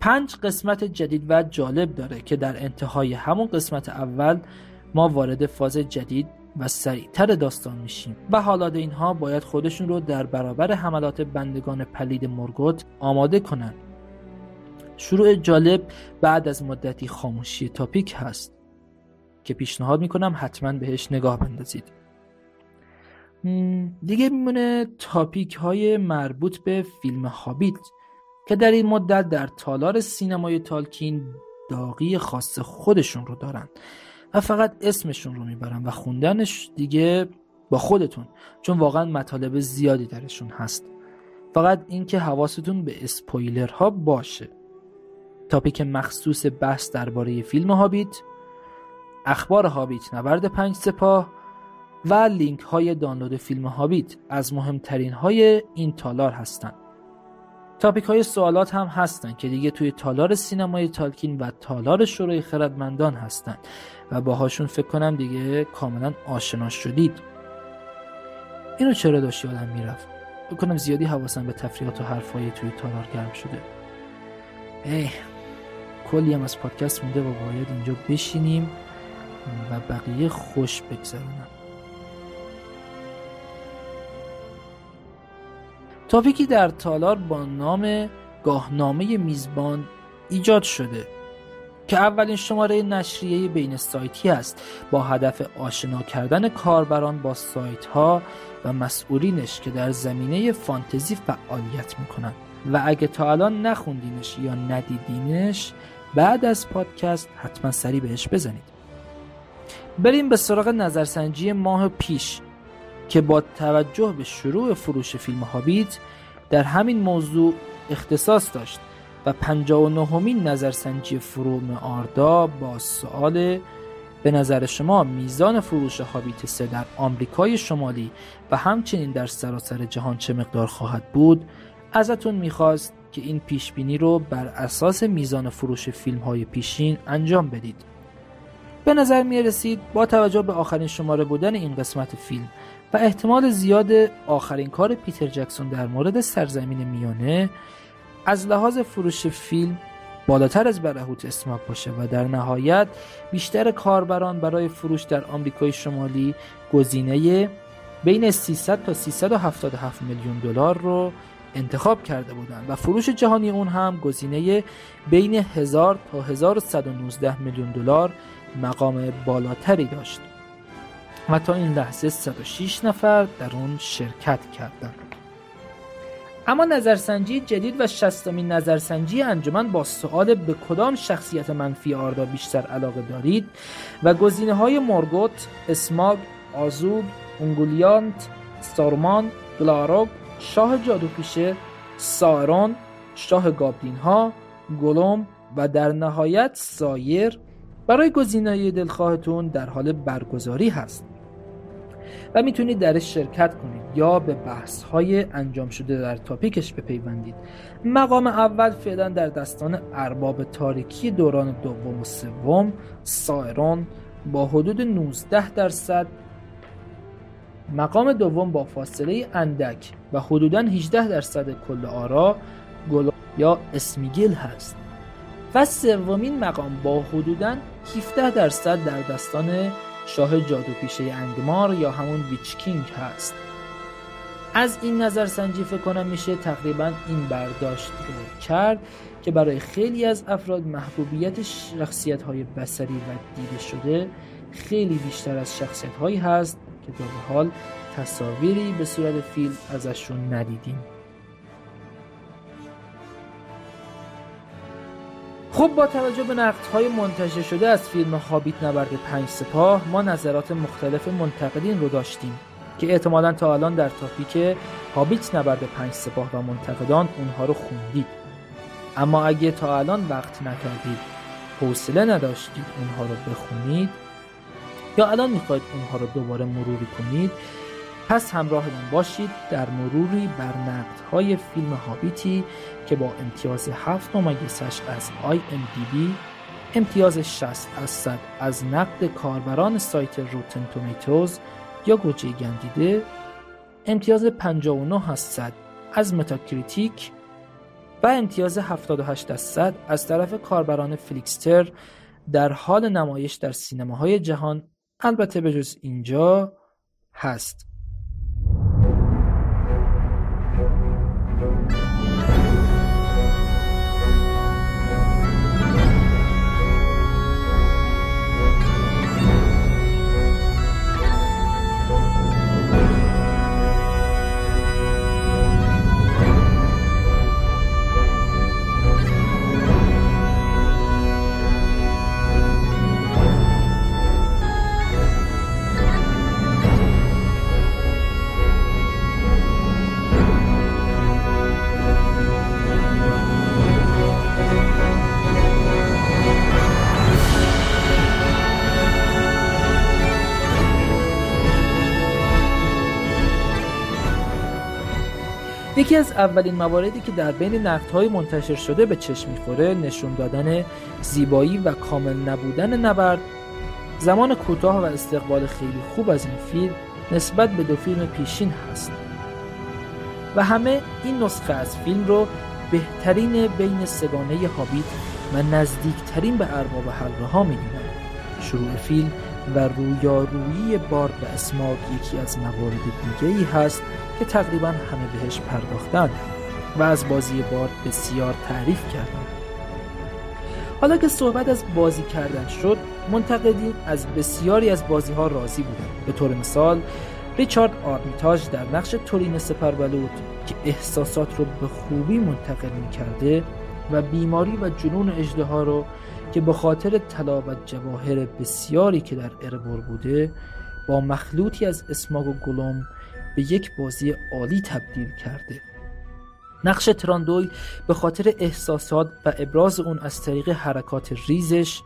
پنج قسمت جدید و جالب داره که در انتهای همون قسمت اول ما وارد فاز جدید و سریعتر داستان میشیم و حالات اینها باید خودشون رو در برابر حملات بندگان پلید مورگوت آماده کنن. شروع جالب بعد از مدتی خاموشی تاپیک هست که پیشنهاد میکنم حتما بهش نگاه بندازید. دیگه میمونه تاپیک های مربوط به فیلم هابیت که در این مدت در تالار سینمای تالکین داغی خاص خودشون رو دارن و فقط اسمشون رو میبرن و خوندنش دیگه با خودتون، چون واقعا مطالب زیادی درشون هست. فقط این که حواستون به اسپویلرها باشه. تاپیک مخصوص بحث درباره فیلم هابیت، اخبار هابیت، نبرد پنج سپاه و لینک های دانلود فیلم هابیت از مهمترین های این تالار هستند. تاپیک های سوالات هم هستند که دیگه توی تالار سینمای تالکین و تالار شورای خردمندان هستند و باهاشون فکر کنم دیگه کاملا آشنا شدید. اینو چرا داشت یادم میرفت؟ بکنم زیادی حواسم به تفریحات و حرفایی توی تالار گرم شده. ای کلی هم از پادکست مونده و باید اینجا بشینیم و بقیه خوش بگذرونم. تاپیکی در تالار با نام گاهنامه میزبان ایجاد شده که اولین شماره نشریه بین سایتی است با هدف آشنا کردن کاربران با سایت ها و مسئولینش که در زمینه فانتزی فعالیت میکنن و اگه تا الان نخوندینش یا ندیدینش بعد از پادکست حتما سری بهش بزنید. بریم به سراغ نظرسنجی ماه پیش که با توجه به شروع فروش فیلم هابیت در همین موضوع اختصاص داشت و پنجاه و نهمین نظرسنجی فروم آردا با سؤال به نظر شما میزان فروش هابیت سه در آمریکای شمالی و همچنین در سراسر جهان چه مقدار خواهد بود ازتون میخواست که این پیشبینی رو بر اساس میزان فروش فیلم‌های پیشین انجام بدید. به نظر میرسید با توجه به آخرین شماره بودن این قسمت فیلم و احتمال زیاد آخرین کار پیتر جکسون در مورد سرزمین میانه از لحاظ فروش فیلم بالاتر از برهوت اسماگ باشه و در نهایت بیشتر کاربران برای فروش در آمریکای شمالی گزینه بین سیصد تا سیصد و هفتاد و هفت میلیون دلار رو انتخاب کرده بودند و فروش جهانی اون هم گزینه بین هزار تا هزار و صد و نوزده میلیون دلار مقام بالاتری داشت و تا این لحظه صد و شش نفر در اون شرکت کردند. اما نظرسنجی جدید و شصتمین نظرسنجی انجمن با سؤال به کدام شخصیت منفی آردا بیشتر علاقه دارید و گزینه‌های مورگوت، اسماگ، آزوگ، اونگولیانت، سارمان، گلاروگ، شاه جادوپیشه، سارون، شاه گابلین‌ها، گلوم و در نهایت سایر برای گزینه‌های دلخواهتون در حال برگزاری هست و میتونید درش شرکت کنید یا به بحث‌های انجام شده در تاپیکش بپیوندید. مقام اول فعلا در دستان ارباب تاریکی دوران دوم و سوم سایرون با حدود نوزده درصد، مقام دوم با فاصله اندک و حدوداً هجده درصد کل آرا گل یا اسمیگیل هست و سومین مقام با حدوداً هفده درصد در دستان شاه جادوپیشه انگمار یا همون ویچ کینگ هست. از این نظرسنجی فکر کنم میشه تقریباً این برداشت رو کرد که برای خیلی از افراد محبوبیت شخصیت‌های بصری و دیده شده خیلی بیشتر از شخصیت‌هایی هست که تا به حال تصاویری به صورت فیلم ازشون ندیدیم. خب با توجه به نقدهای منتشر شده از فیلم هابیت نبرد پنج سپاه ما نظرات مختلف منتقدین رو داشتیم که احتمالاً تا الان در تاپیک هابیت نبرد پنج سپاه و منتقدان اونها رو خوندید. اما اگه تا الان وقت نکردید، حوصله نداشتید اونها رو بخونید یا الان میخواید اونها رو دوباره مروری کنید، پس همراه من باشید در مروری بر نقدهای فیلم هابیتی که با امتیاز هفت ممیز شش از آی ام دی بی، امتیاز شصت از صد از نقد کاربران سایت روتن تومیتوز یا گوجه گندیده، امتیاز پنجاه و نه از صد از متاکریتیک و امتیاز هفتاد و هشت از صد از طرف کاربران فلیکستر در حال نمایش در سینماهای جهان، البته به جز اینجا، هست. یکی از اولین مواردی که در بین نقدهای منتشر شده به چشم می‌خوره نشون دادن زیبایی و کامل نبودن نبرد، زمان کوتاه و استقبال خیلی خوب از این فیلم نسبت به دو فیلم پیشین هست و همه این نسخه از فیلم رو بهترین بین سگانه هابیت و نزدیکترین به ارباب حلقه‌ها می‌دونن. شروع فیلم و رویارویی بارد و اسماگ یکی از موارد دیگه‌ای هست که تقریباً همه بهش پرداختن و از بازی بارد بسیار تعریف کردن. حالا که صحبت از بازی کردن شد، منتقدین از بسیاری از بازی‌ها راضی بودن. به طور مثال ریچارد آرمیتاج در نقش تورین سپربلوت که احساسات رو به خوبی منتقل می‌کرده و بیماری و جنون اژدها رو که به خاطر طلا و جواهر بسیاری که در اربور بوده با مخلوطی از اسماگ و گلوم به یک بازی عالی تبدیل کرده. نقش تراندویل به خاطر احساسات و ابراز اون از طریق حرکات ریزش،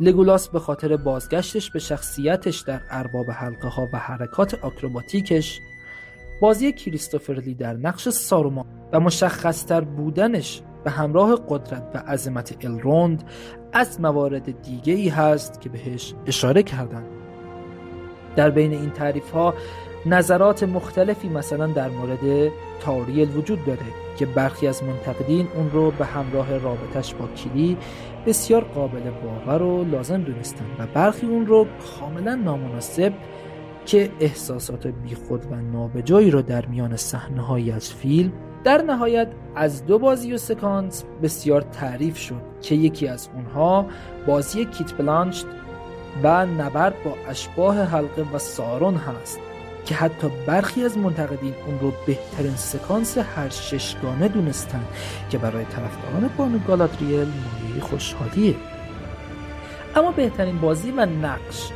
لگولاس به خاطر بازگشتش به شخصیتش در ارباب حلقه ها و حرکات آکروباتیکش، بازی کریستوفر لی در نقش سارومان و مشخصتر بودنش به همراه قدرت و عظمت الروند از موارد دیگه‌ای هست که بهش اشاره کردن. در بین این تعریف‌ها نظرات مختلفی مثلا در مورد تاریل وجود داره که برخی از منتقدین اون رو به همراه رابطش با کلی بسیار قابل باور و لازم دونستن و برخی اون رو کاملا نامناسب که احساسات بیخود و نابجایی رو در میان صحنه‌هایی از فیلم. در نهایت از دو بازی و سکانس بسیار تعریف شد که یکی از اونها بازی کیت بلانشت و نبرد با اشباح حلقه و سارون هست که حتی برخی از منتقدین اون رو بهترین سکانس هر ششگانه دونستن که برای طرفداران بانو گالادریل مایه خوشحالیه. اما بهترین بازی و نقش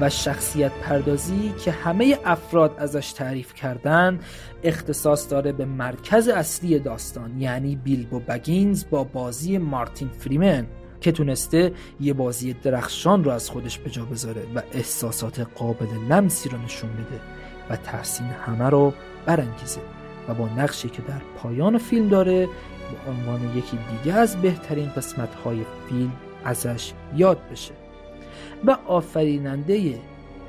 و شخصیت پردازی که همه افراد ازش تعریف کردن اختصاص داره به مرکز اصلی داستان، یعنی بیلبو بگینز با بازی مارتین فریمن که تونسته یه بازی درخشان رو از خودش به جا بذاره و احساسات قابل لمسی رو نشون بده و تحسین همه رو برانگیزه و با نقشی که در پایان فیلم داره به عنوان یکی دیگه از بهترین قسمت‌های فیلم ازش یاد بشه و آفریننده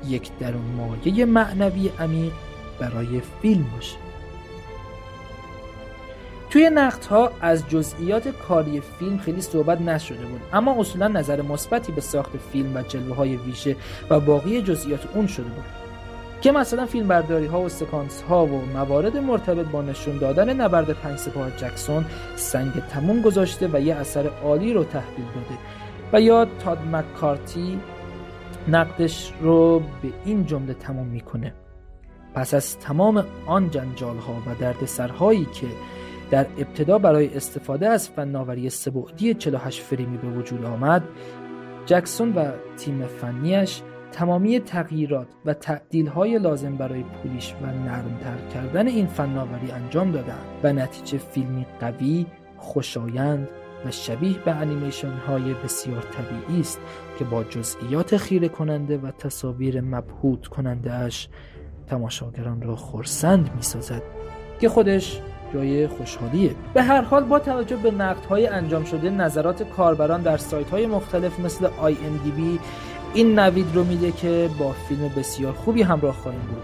یک درون مایه معنوی عمیق برای فیلم باشه. توی نقدها از جزئیات کاری فیلم خیلی صحبت نشده بود، اما اصولا نظر مثبتی به ساخت فیلم و جلوه‌های ویژه و باقی جزئیات اون شده بود که مثلا فیلم برداری‌ها و سکانس‌ها و موارد مرتبط با نشون دادن نبرد پنج سپاه جکسون سنگ تموم گذاشته و یه اثر عالی رو تحویل داده و یا تاد مک‌کارتی نقدش رو به این جمله تمام میکنه: پس از تمام آن جنجال‌ها و دردسرهایی که در ابتدا برای استفاده از فناوری سه‌بعدی چهل و هشت فریمی به وجود آمد، جکسون و تیم فنیش تمامی تغییرات و تعدیل‌های لازم برای پولیش و نرم‌تر کردن این فناوری انجام دادند و نتیجه فیلمی قوی، خوشایند و شبیه به انیمیشن های بسیار طبیعی است که با جزئیات خیره کننده و تصاویر مبهوت کننده اش تماشاگران را خرسند می سازد که خودش جای خوشحالیه. به هر حال با توجه به نقدهای انجام شده نظرات کاربران در سایت های مختلف مثل آی ام دی بی این نوید رو میده که با فیلم بسیار خوبی همراه خواهیم بود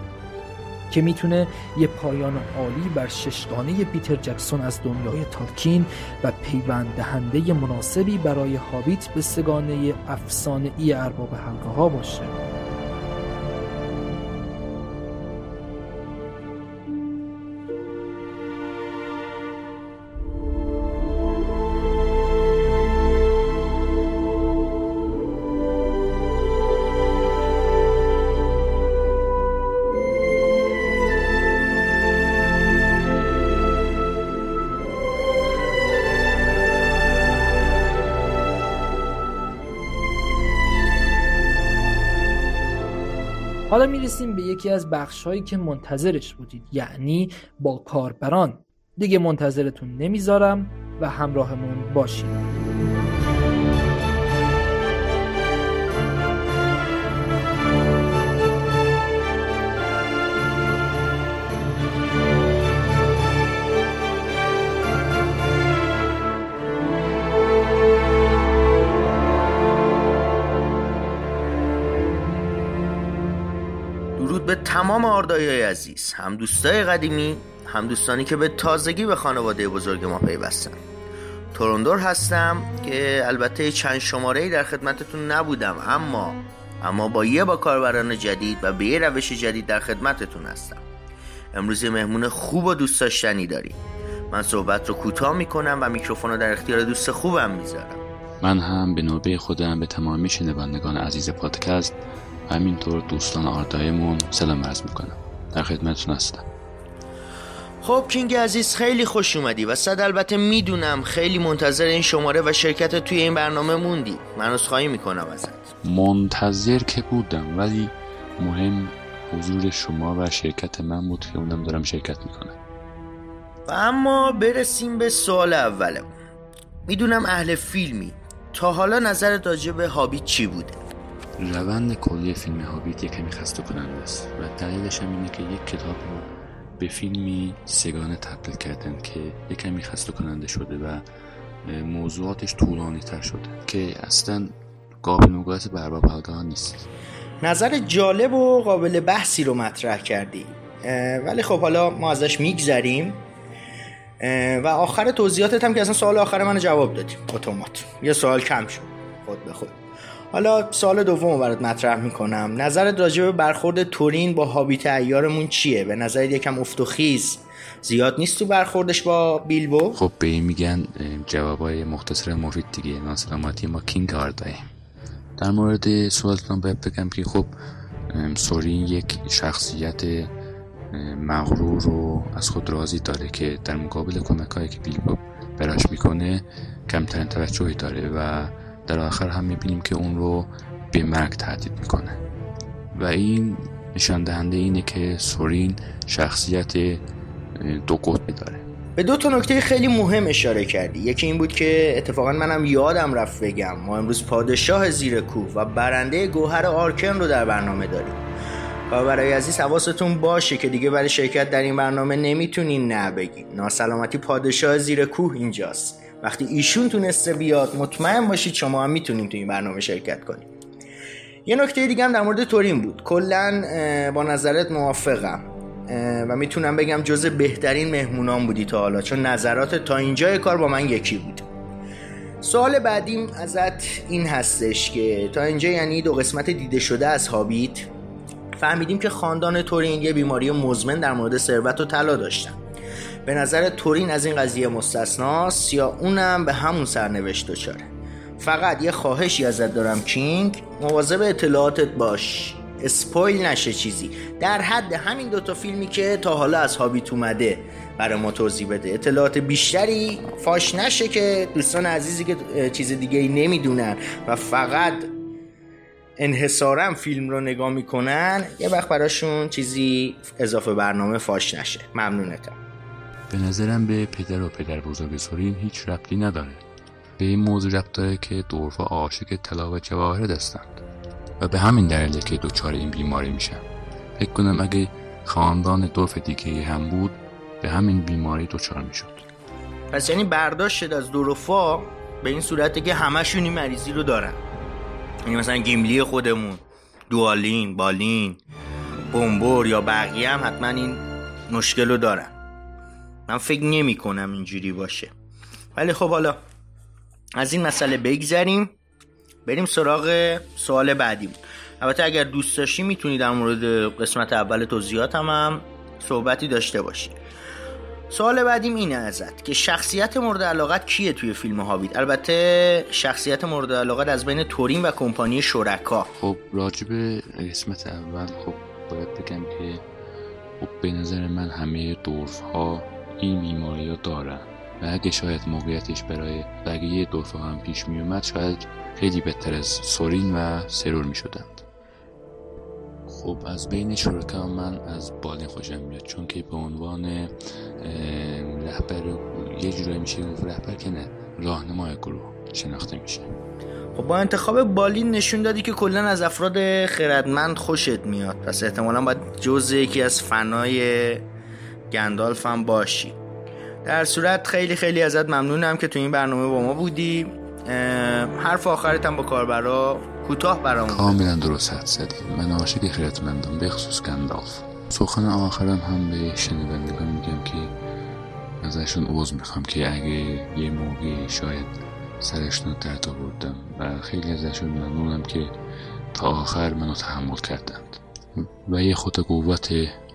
که میتونه یه پایان عالی بر ششگانه پیتر جکسون از دنیای تالکین و پیوند دهنده مناسبی برای هابیت به سگانه افسانه‌ای ارباب حلقه ها باشه. حالا میرسیم به یکی از بخش‌هایی که منتظرش بودید، یعنی با کاربران. دیگه منتظرتون نمیذارم و همراهمون باشید. تمام آردایی‌های عزیز، هم دوستای قدیمی، هم دوستانی که به تازگی به خانواده بزرگ ما پیوستن. تورندور هستم که البته چند شماره‌ای در خدمتتون نبودم، اما اما با یه با کاربران جدید و به یه روش جدید در خدمتتون هستم. امروز مهمون خوب و دوست داشتنی داریم. من صحبت رو کوتاه میکنم و میکروفون رو در اختیار دوست خوبم میذارم. من هم به نوبه خودم به تمامی شنوندگان عزیز پادکست و همینطور دوستان آردایمون سلام عرض میکنم. در خدمتتون هستم. خب کینگ عزیز، خیلی خوش اومدی و صد البته میدونم خیلی منتظر این شماره و شرکت توی این برنامه موندی. من عذرخواهی میکنم ازت. منتظر که بودم، ولی مهم حضور شما و شرکت من بود که اونم دارم شرکت میکنم. و اما برسیم به سوال اولم. میدونم اهل فیلمی، تا حالا نظرت راجع به هابیت چی بوده؟ روند کلی فیلم هابیت یکمی خسته کننده است و دلیلش هم اینه که یک کتاب رو به فیلمی سگانه تبدیل کردن که یکمی خسته کننده شده و موضوعاتش طولانی تر شده که اصلا قابل مقایسه با برداشت نیست. نظر جالب و قابل بحثی رو مطرح کردی، ولی خب حالا ما ازش میگذریم و آخر توضیحاتت هم که اصلا سوال آخر منو جواب دادیم اتومات، یه سوال کم شد خود به خود. حالا سوال دومو برات مطرح میکنم. نظرت راجع به برخورد تورین با هابیت عیارمون چیه؟ به نظرت یکم افت و خیز زیاد نیست تو برخوردش با بیلبو؟ خب به این میگن جوابای مختصر مفید دیگه. ناسلامتی ما کینگ آردای. در مورد سوالتون باید بگم که خب سورین یک شخصیت مغرور و از خود راضی داره که در مقابل کمک‌هایی که بیلبو براش میکنه کمترین توجهی داره و در آخر هم میبینیم که اون رو به مرگ تهدید میکنه و این نشان دهنده اینه که سورین شخصیت دو قطبی داره. به دو تا نکته خیلی مهم اشاره کردی. یکی این بود که اتفاقا منم یادم رفت بگم ما امروز پادشاه زیر کوه و برنده گوهر آرکن رو در برنامه داریم و برای عزیز حواستون باشه که دیگه برای شرکت در این برنامه نمیتونین نه بگین. ناسلامتی پادشاه زیر کوه اینجاست. وقتی ایشون تونسته بیاد مطمئن باشید شما هم میتونیم تو این برنامه شرکت کنیم. یه نکته دیگه هم در مورد تورین بود. کلاً با نظرت موافقم و میتونم بگم جزو بهترین مهمونام بودی تا حالا، چون نظرات تا اینجای کار با من یکی بود. سوال بعدیم ازت این هستش که تا اینجا، یعنی دو قسمت دیده شده از هابیت، فهمیدیم که خاندان تورین یه بیماری مزمن در مورد ثروت و طلا داشتن. به نظر تورین از این قضیه مستثناست یا اونم به همون سرنوشت دچاره؟ فقط یه خواهشی ازت دارم کینگ، مواظب اطلاعاتت باش، اسپویل نشه چیزی. در حد همین دوتا فیلمی که تا حالا از هابیت اومده برای ما توضیح بده. اطلاعات بیشتری فاش نشه که دوستان عزیزی که چیز دیگه ای نمیدونن و فقط انحصارا فیلم رو نگاه میکنن یه وقت براشون چیزی اضافه برنامه فاش نشه. ممنونتم. به نظرم به پدر و پدر بزرگ سورین هیچ ربطی نداره. به این موضوع ربط داره که دورفا عاشق طلا و جواهر هستند و به همین دلیله که دوچار این بیماری میشن. فکر کنم اگه خاندان دورف دیگه هم بود به همین بیماری دوچار میشد. پس یعنی برداشت شد از دورفا به این صورته که همشون این مریضی رو دارن. یعنی مثلا گیملی خودمون، دوالین، بالین، بومبور یا بقیه هم حتما این مشکل رو دارن. من فکر نمی کنم اینجوری باشه، ولی خب حالا از این مسئله بگذریم، بریم سراغ سوال بعدی. البته اگر دوست داشتی میتونی در مورد قسمت اول توضیحاتم هم صحبتی داشته باشی. سوال بعدیم اینه ازت که شخصیت مورد علاقت کیه توی فیلم هابیت؟ البته شخصیت مورد علاقت از بین تورین و کمپانی شرکا. خب راجع به قسمت اول خب باید بگم که خب به نظر من همه دورف‌ها این بیماری ها دارن و اگه شاید موقعیتش برای بقیه دورف‌ها هم پیش می اومد شاید خیلی بهتر از سورین و سرور می شدند. خب از بین شرکا من از بالین خوشم میاد، چون که به عنوان رهبر یه جورایی میشه، رهبر که نه، راهنمای گروه شناخته میشه. خب با انتخاب بالین نشون دادی که کلا از افراد خردمند خوشت میاد، پس احتمالا باید جزء یکی از فنای گندالف هم باشی. در صورت خیلی خیلی ازت ممنونم که تو این برنامه با ما بودی. حرف آخرت هم با کاربرا کوتاه برامون. کاملا درست حد زدید. من عاشق خیرتمندم، به خصوص گندالف. سخن آخرم هم به شنوندگان میگم که ازشون عذر میخوام که اگه یه موقعی شاید سرشون رو درد آوردم و خیلی ازشون ممنونم که تا آخر منو تحمل کردند و یه خود قوت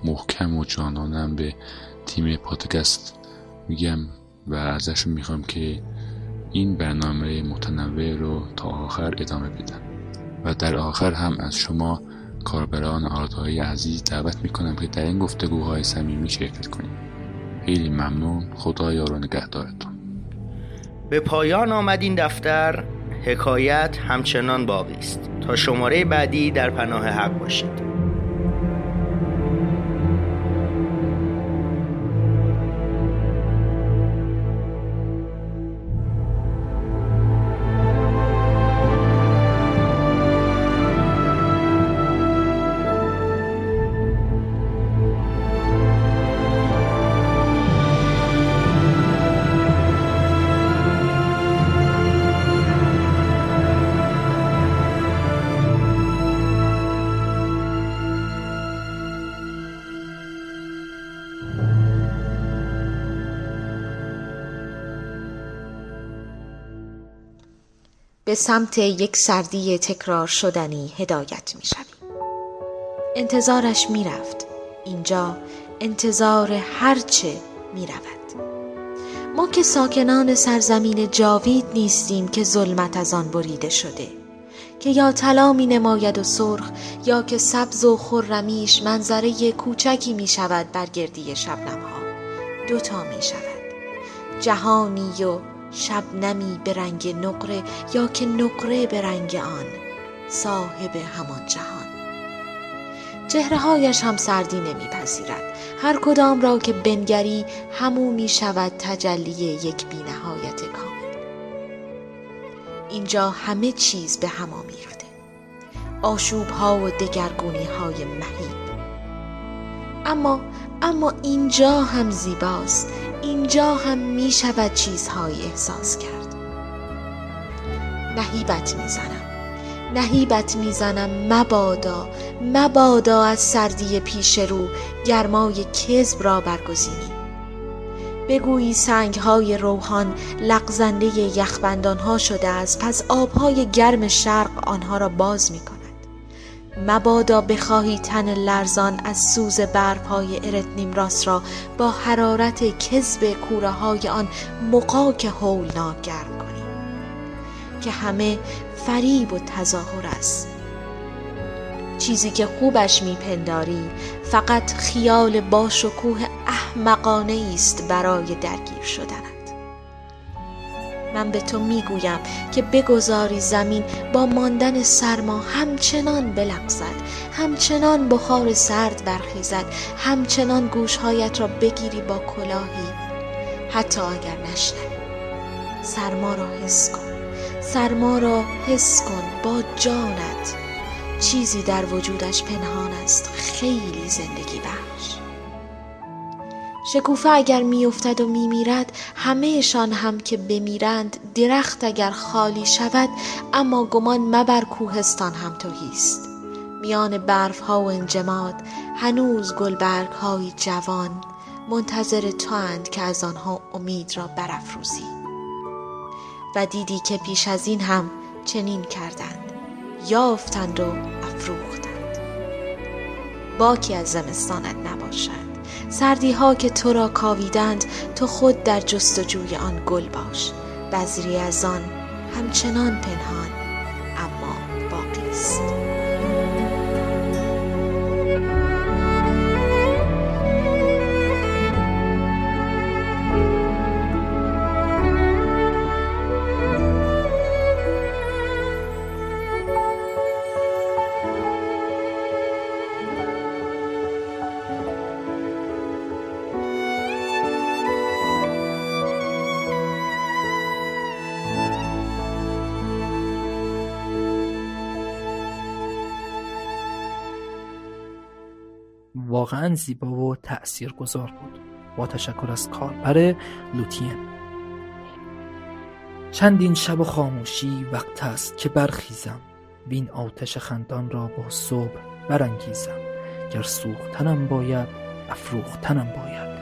محکم و جانانم به تیم پادکست میگم و ازشون میخوام که این برنامه متنوع رو تا آخر ادامه بدم. و در آخر هم از شما کاربران آردای عزیز دعوت میکنم که در این گفتگوهای صمیمی شرکت کنید. خیلی ممنون. خدا یار و نگهدارتون. به پایان آمد این دفتر. حکایت همچنان باقی است. تا شماره بعدی در پناه حق باشید. به سمت یک سردی تکرار شدنی هدایت می شوی. انتظارش می رفت. اینجا انتظار هرچه می رود. ما که ساکنان سرزمین جاوید نیستیم که ظلمت از آن بریده شده، که یا طلا می نماید و سرخ، یا که سبز و خرمیش منظره کوچکی می شود بر گردی شبنم‌ها. دوتا می شود، جهانی و شبنمی به رنگ نقره، یا که نقره به رنگ آن، صاحب همان جهان. چهره‌هایش هم سردی نمی‌پذیرد. هر کدام را که بنگری، همو می‌شود تجلی یک بی‌نهایت کامل. اینجا همه چیز به هم آمیخته، آشوب‌ها و دگرگونی‌های مهیب. اما اما اینجا هم زیباست. اینجا هم می شود چیزهای احساس کرد. نهیبت می زنم نهیبت می زنم مبادا مبادا از سردی پیش رو گرمای کذب را برگزینی. بگویی سنگهای روحان لغزنده یخبندان ها شده است، پس آبهای گرم شرق آنها را باز می کند. مبادا بخواهی تن لرزان از سوز برپای ارتنیم راست را با حرارت کذب کوره های آن مقاک هولناک گرم کنی، که همه فریب و تظاهر است. چیزی که خوبش میپنداری فقط خیال باشکوه احمقانه است برای درگیر شدن. من به تو میگویم که بگذاری زمین با ماندن سرما همچنان بلغزد، همچنان بخار سرد برخیزد، همچنان گوشهایت را بگیری با کلاهی، حتی اگر نشنوی. سرما را حس کن، سرما را حس کن با جانت. چیزی در وجودش پنهان است، خیلی زندگی بخش. شکوفه اگر میافتد و میمیرد، همهشان هم که بمیرند. درخت اگر خالی شود، اما گمان مبر کوهستان هم تهیست. میان برفها و انجماد هنوز گلبرگ های جوان منتظر تو اند که از آنها امید را برافروزی. و دیدی که پیش از این هم چنین کردند، یافتند و افروختند. باکی از زمستانت نباشد. سردی ها که تو را کاویدند، تو خود در جستجوی آن گل باش. بذری از آن همچنان پنهان اما باقی است. واقعا زیبا و تأثیرگذار بود. با تشکر از کاربر لوتین. چندین شب و خاموشی وقت است که برخیزم بین آتش خندان را با صبر برانگیزم، گر سوختنم باید افروختنم باید،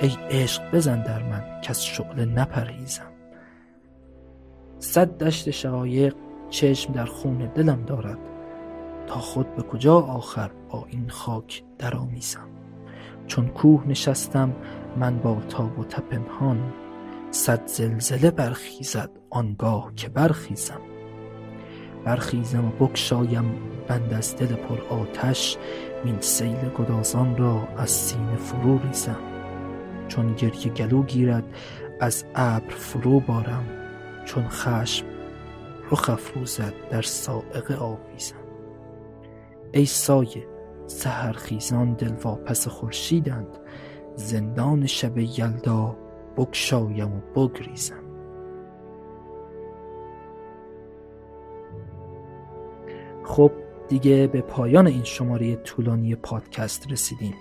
ای عشق بزن در من که از شعله نپرهیزم. صد دشت شقایق چشم در خون دلم دارد، تا خود به کجا آخر با این خاک درآمیزم. چون کوه نشستم من با تاب و تب پنهان، صد زلزله برخیزد آنگاه که برخیزم. برخیزم و بکشایم بند از دل پر آتش، وین سیل گدازان را از سینه فرو ریزم. چون گریه گلو گیرد از ابر فرو بارم، چون خشم رخ افروزد در صاعقه آویزم. ای سایه سحرخیزان دلواپس خورشیدند، زندان شب یلدا بکشایم و بگریزم. خب دیگه به پایان این شماره طولانی پادکست رسیدیم.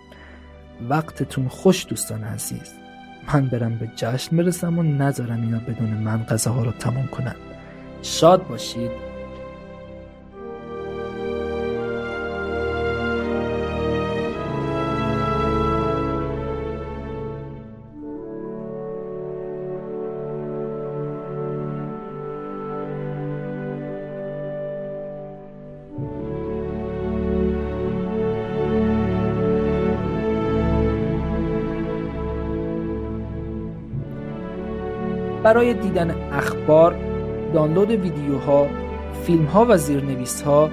وقتتون خوش دوستان عزیز. من برم به جشن برسم و نذارم اینا بدون من غذاها رو تمام کنن. شاد باشید. برای دیدن اخبار، دانلود ویدیوها، فیلمها و زیرنویسها،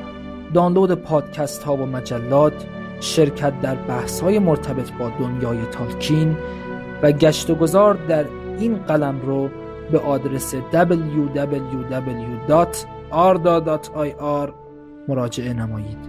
دانلود پادکستها و مجلات، شرکت در بحثهای مرتبط با دنیای تالکین و گشت و گذار در این قلمرو به آدرس دبلیو دبلیو دبلیو دات آردا دات آی آر مراجعه نمایید.